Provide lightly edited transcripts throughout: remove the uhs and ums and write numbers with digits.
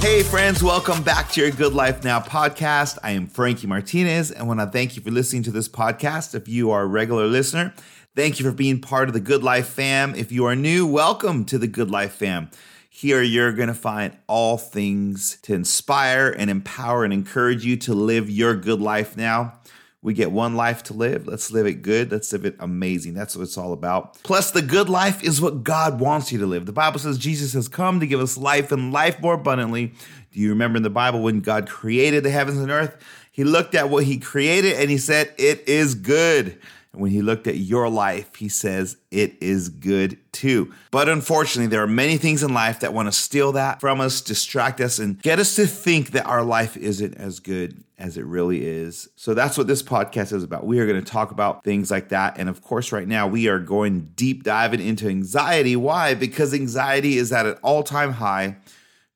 Hey friends, welcome back to your Good Life Now podcast. I am Frankie Martinez and I want to thank you for listening to this podcast. If you are a regular listener, thank you for being part of the Good Life fam. If you are new, welcome to the Good Life fam. Here you're going to find all things to inspire and empower and encourage you to live your good life now. We get one life to live. Let's live it good. Let's live it amazing. That's what it's all about. Plus, the good life is what God wants you to live. The Bible says Jesus has come to give us life and life more abundantly. Do you remember in the Bible when God created the heavens and earth? He looked at what he created and he said, it is good. And when he looked at your life, he says, it is good too. But unfortunately, there are many things in life that want to steal that from us, distract us, and get us to think that our life isn't as good as it really is. So that's what this podcast is about. We are going to talk about things like that. And of course, right now we are going deep diving into anxiety. Why? Because anxiety is at an all-time high.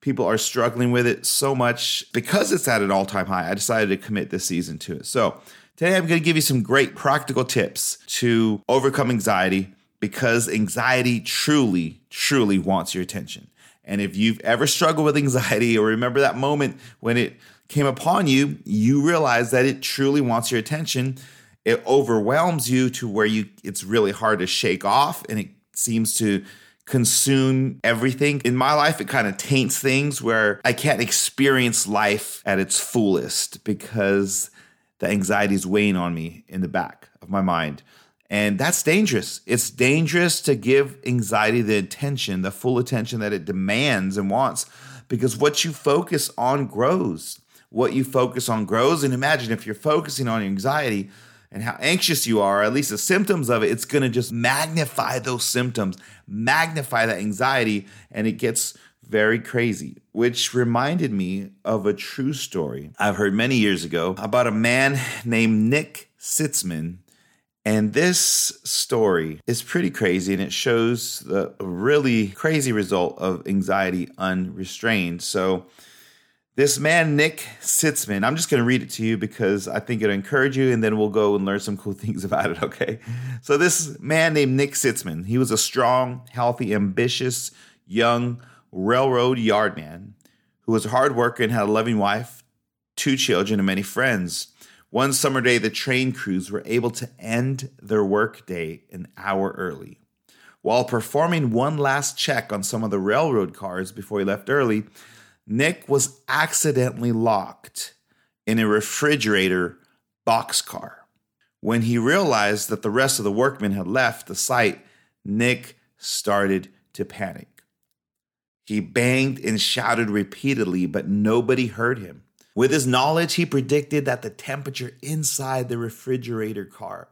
People are struggling with it so much because it's at an all-time high. I decided to commit this season to it. So today I'm going to give you some great practical tips to overcome anxiety because anxiety truly, truly wants your attention. And if you've ever struggled with anxiety or remember that moment when it came upon you, you realize that it truly wants your attention. It overwhelms you to where it's really hard to shake off, and it seems to consume everything. In my life, it kind of taints things where I can't experience life at its fullest because the anxiety is weighing on me in the back of my mind. And that's dangerous. It's dangerous to give anxiety the attention, the full attention that it demands and wants, because what you focus on grows. What you focus on grows. And imagine if you're focusing on your anxiety and how anxious you are, at least the symptoms of it, it's going to just magnify those symptoms, magnify that anxiety, and it gets very crazy. Which reminded me of a true story I've heard many years ago about a man named Nick Sitzman. And this story is pretty crazy, and it shows the really crazy result of anxiety unrestrained. So this man, Nick Sitzman, I'm just going to read it to you because I think it'll encourage you, and then we'll go and learn some cool things about it, okay? So this man named Nick Sitzman, he was a strong, healthy, ambitious, young railroad yard man who was a hard worker and had a loving wife, 2 children, and many friends. One summer day, the train crews were able to end their work day an hour early. While performing one last check on some of the railroad cars before he left early, Nick was accidentally locked in a refrigerator boxcar. When he realized that the rest of the workmen had left the site, Nick started to panic. He banged and shouted repeatedly, but nobody heard him. With his knowledge, he predicted that the temperature inside the refrigerator car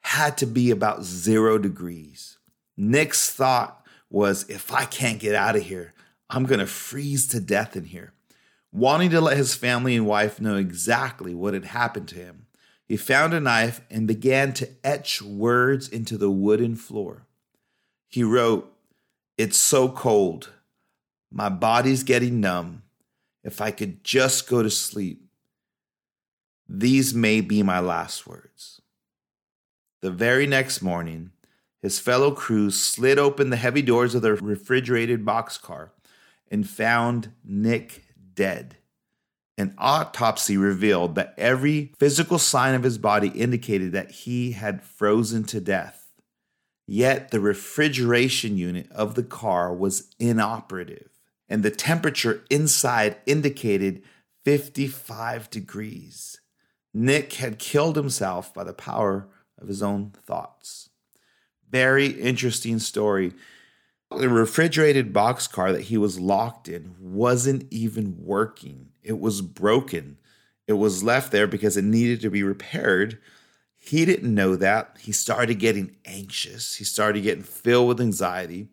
had to be about 0 degrees. Nick's thought was, if I can't get out of here, I'm going to freeze to death in here. Wanting to let his family and wife know exactly what had happened to him, he found a knife and began to etch words into the wooden floor. He wrote, "It's so cold. My body's getting numb. If I could just go to sleep. These may be my last words." The very next morning, his fellow crews slid open the heavy doors of their refrigerated boxcar and found Nick dead. An autopsy revealed that every physical sign of his body indicated that he had frozen to death. Yet the refrigeration unit of the car was inoperative, and the temperature inside indicated 55 degrees. Nick had killed himself by the power of his own thoughts. Very interesting story. The refrigerated boxcar that he was locked in wasn't even working. It was broken. It was left there because it needed to be repaired. He didn't know that. He started getting anxious. He started getting filled with anxiety.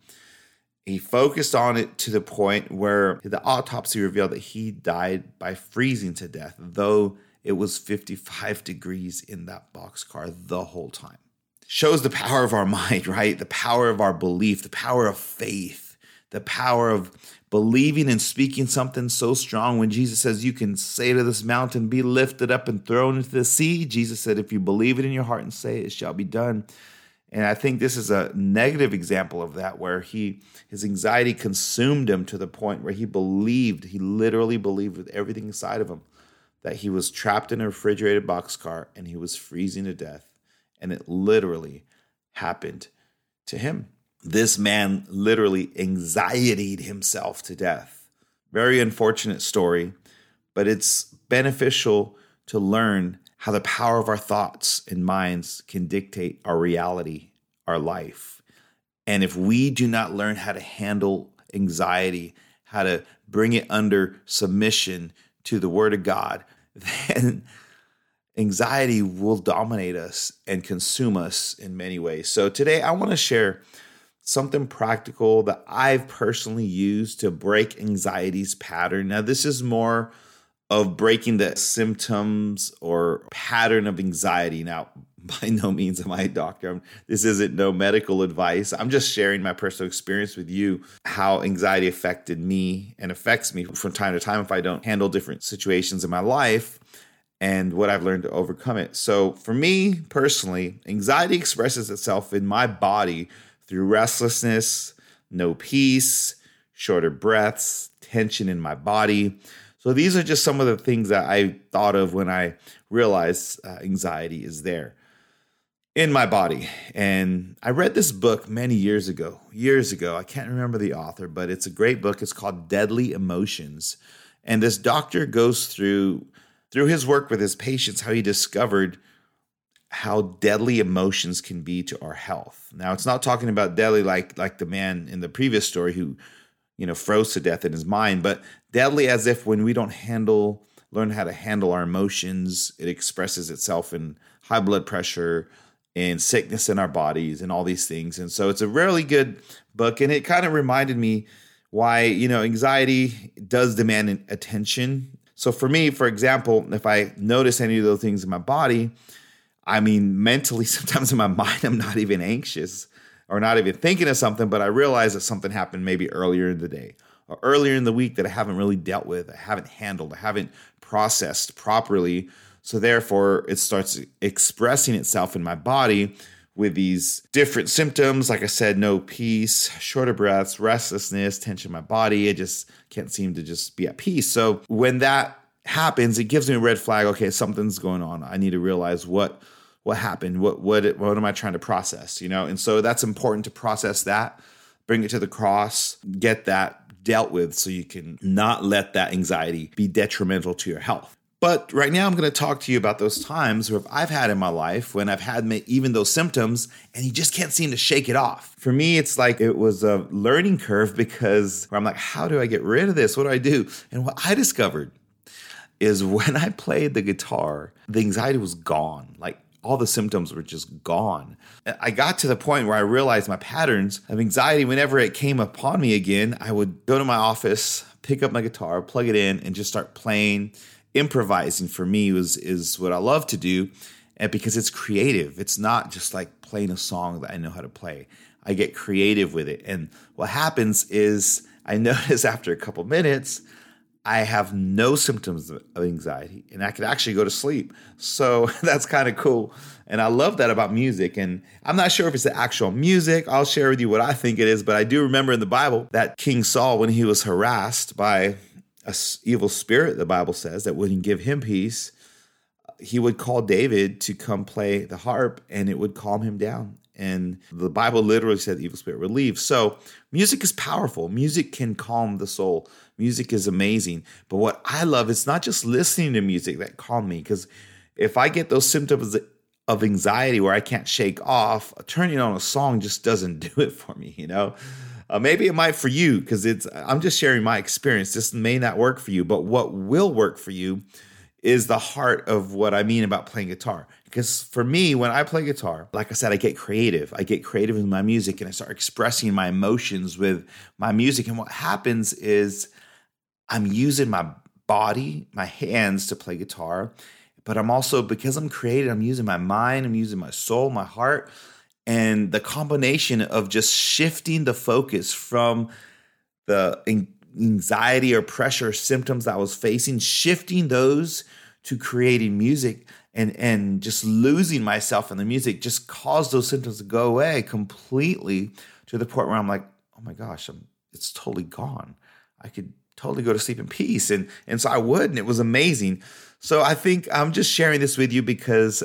He focused on it to the point where the autopsy revealed that he died by freezing to death, though it was 55 degrees in that boxcar the whole time. Shows the power of our mind, right? The power of our belief, the power of faith, the power of believing and speaking something so strong. When Jesus says, you can say to this mountain, be lifted up and thrown into the sea. Jesus said, if you believe it in your heart and say it, it shall be done. And I think this is a negative example of that, where his anxiety consumed him to the point where he literally believed with everything inside of him that he was trapped in a refrigerated boxcar and he was freezing to death. And it literally happened to him. This man literally anxietied himself to death. Very unfortunate story, but it's beneficial to learn how the power of our thoughts and minds can dictate our reality, our life. And if we do not learn how to handle anxiety, how to bring it under submission to the Word of God, then anxiety will dominate us and consume us in many ways. So today I want to share something practical that I've personally used to break anxiety's pattern. Now, this is more of breaking the symptoms or pattern of anxiety. Now, by no means am I a doctor. This isn't no medical advice. I'm just sharing my personal experience with you, how anxiety affected me and affects me from time to time if I don't handle different situations in my life, and what I've learned to overcome it. So for me personally, anxiety expresses itself in my body through restlessness, no peace, shorter breaths, tension in my body. So these are just some of the things that I thought of when I realized anxiety is there in my body. And I read this book many years ago. I can't remember the author, but it's a great book. It's called Deadly Emotions. And this doctor goes through his work with his patients, how he discovered how deadly emotions can be to our health. Now, it's not talking about deadly like the man in the previous story who, froze to death in his mind, but deadly as if when we don't learn how to handle our emotions, it expresses itself in high blood pressure and sickness in our bodies and all these things. And so it's a really good book. And it kind of reminded me why, anxiety does demand attention. So for me, for example, if I notice any of those things in my body, mentally, sometimes in my mind, I'm not even anxious or not even thinking of something, but I realize that something happened maybe earlier in the day or earlier in the week that I haven't really dealt with, I haven't handled, I haven't processed properly. So therefore, it starts expressing itself in my body with these different symptoms. Like I said, no peace, shorter breaths, restlessness, tension in my body. I just can't seem to just be at peace. So when that happens, it gives me a red flag. Okay, something's going on. I need to realize what happened. What am I trying to process? And so that's important to process that, bring it to the cross, get that dealt with so you can not let that anxiety be detrimental to your health. But right now I'm going to talk to you about those times where I've had in my life when I've had even those symptoms and you just can't seem to shake it off. For me, it's like it was a learning curve because where I'm like, how do I get rid of this? What do I do? And what I discovered is when I played the guitar, the anxiety was gone. Like all the symptoms were just gone. I got to the point where I realized my patterns of anxiety, whenever it came upon me again, I would go to my office, pick up my guitar, plug it in, and just start playing. Improvising for me is what I love to do, and because it's creative. It's not just like playing a song that I know how to play. I get creative with it. And what happens is I notice after a couple minutes, I have no symptoms of anxiety and I could actually go to sleep. So that's kind of cool. And I love that about music. And I'm not sure if it's the actual music. I'll share with you what I think it is. But I do remember in the Bible that King Saul, when he was harassed by an evil spirit, the Bible says, that wouldn't give him peace, he would call David to come play the harp and it would calm him down. And the Bible literally said the evil spirit would leave. So music is powerful. Music can calm the soul. Music is amazing. But what I love is not just listening to music that calmed me, because if I get those symptoms of anxiety where I can't shake off, turning on a song just doesn't do it for me, Maybe it might for you, because I'm just sharing my experience. This may not work for you, but what will work for you is the heart of what I mean about playing guitar. Because for me, when I play guitar, like I said, I get creative. I get creative with my music and I start expressing my emotions with my music. And what happens is I'm using my body, my hands to play guitar, but I'm also, because I'm creative, I'm using my mind, I'm using my soul, my heart. And the combination of just shifting the focus from the anxiety or pressure symptoms that I was facing, shifting those to creating music and just losing myself in the music just caused those symptoms to go away completely, to the point where I'm like, oh my gosh, it's totally gone. I could totally go to sleep in peace. And so I would, and it was amazing. So I think I'm just sharing this with you because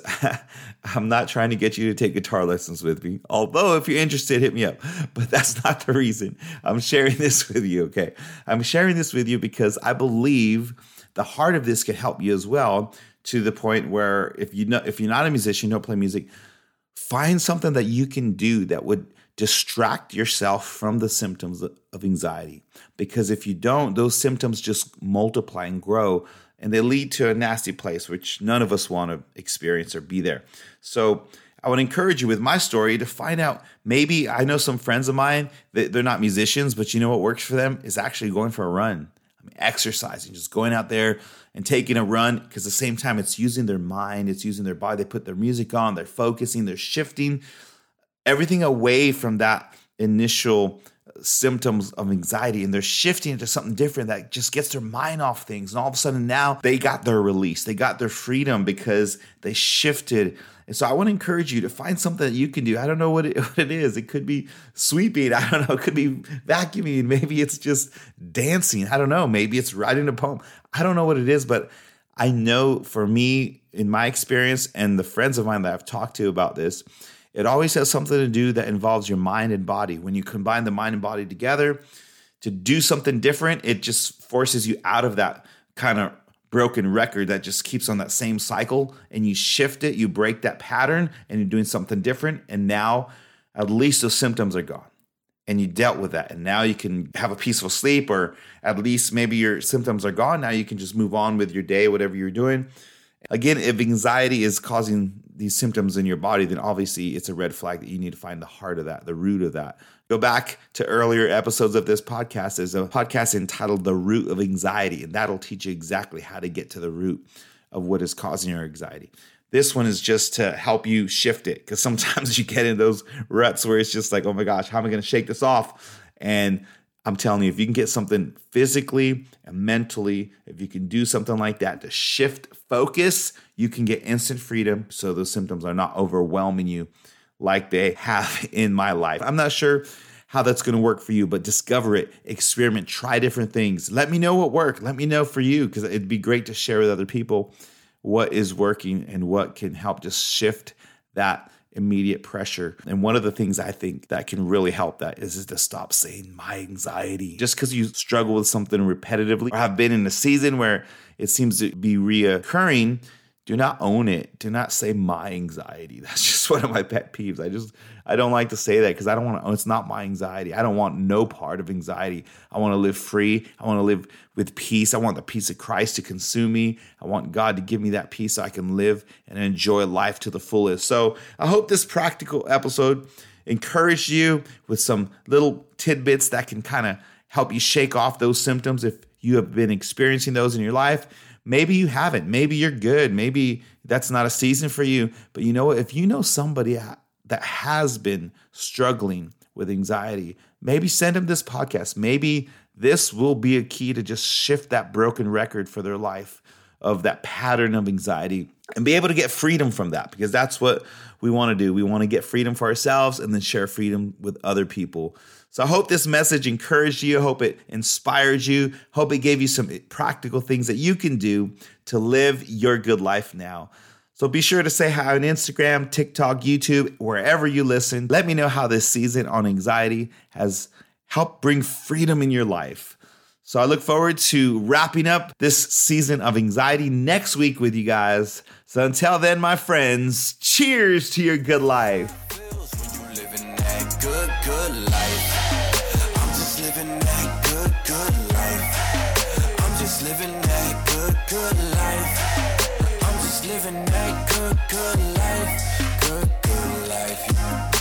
I'm not trying to get you to take guitar lessons with me. Although if you're interested, hit me up. But that's not the reason I'm sharing this with you, okay? I'm sharing this with you because I believe the heart of this could help you as well, to the point where if you're not a musician, don't play music, find something that you can do that would distract yourself from the symptoms of anxiety. Because if you don't, those symptoms just multiply and grow, and they lead to a nasty place, which none of us want to experience or be there. So I would encourage you with my story to find out, maybe I know some friends of mine, they're not musicians, but you know what works for them is actually going for a run. I mean, exercising, just going out there and taking a run, because at the same time, it's using their mind, it's using their body. They put their music on, they're focusing, they're shifting everything away from that initial symptoms of anxiety, and they're shifting into something different that just gets their mind off things. And all of a sudden now they got their release, they got their freedom because they shifted. And so I want to encourage you to find something that you can do. I don't know what it is. It could be sweeping. I don't know. It could be vacuuming. Maybe it's just dancing. I don't know. Maybe it's writing a poem. I don't know what it is, but I know for me, in my experience and the friends of mine that I've talked to about this, it always has something to do that involves your mind and body. When you combine the mind and body together to do something different, it just forces you out of that kind of broken record that just keeps on that same cycle, and you shift it, you break that pattern, and you're doing something different. And now at least those symptoms are gone, and you dealt with that. And now you can have a peaceful sleep, or at least maybe your symptoms are gone. Now you can just move on with your day, whatever you're doing. Again, if anxiety is causing these symptoms in your body, then obviously it's a red flag that you need to find the heart of that, the root of that. Go back to earlier episodes of this podcast. There's a podcast entitled The Root of Anxiety, and that'll teach you exactly how to get to the root of what is causing your anxiety. This one is just to help you shift it, because sometimes you get in those ruts where it's just like, oh my gosh, how am I going to shake this off? And I'm telling you, if you can get something physically and mentally, if you can do something like that to shift focus, you can get instant freedom, so those symptoms are not overwhelming you like they have in my life. I'm not sure how that's going to work for you, but discover it, experiment, try different things. Let me know what worked. Let me know for you, because it'd be great to share with other people what is working and what can help just shift that immediate pressure. And one of the things I think that can really help that is to stop saying my anxiety. Just because you struggle with something repetitively, or have been in a season where it seems to be reoccurring, do not own it. Do not say my anxiety. That's just one of my pet peeves. I don't like to say that, because I don't want to own, it's not my anxiety. I don't want no part of anxiety. I want to live free. I want to live with peace. I want the peace of Christ to consume me. I want God to give me that peace so I can live and enjoy life to the fullest. So I hope this practical episode encouraged you with some little tidbits that can kind of help you shake off those symptoms if you have been experiencing those in your life. Maybe you haven't. Maybe you're good. Maybe that's not a season for you. But you know what? If you know somebody that has been struggling with anxiety, maybe send them this podcast. Maybe this will be a key to just shift that broken record for their life of that pattern of anxiety, and be able to get freedom from that, because that's what we want to do. We want to get freedom for ourselves and then share freedom with other people. So I hope this message encouraged you. I hope it inspired you. Hope it gave you some practical things that you can do to live your good life now. So be sure to say hi on Instagram, TikTok, YouTube, wherever you listen. Let me know how this season on anxiety has helped bring freedom in your life. So I look forward to wrapping up this season of anxiety next week with you guys. So until then, my friends, cheers to your good life. Living that good life.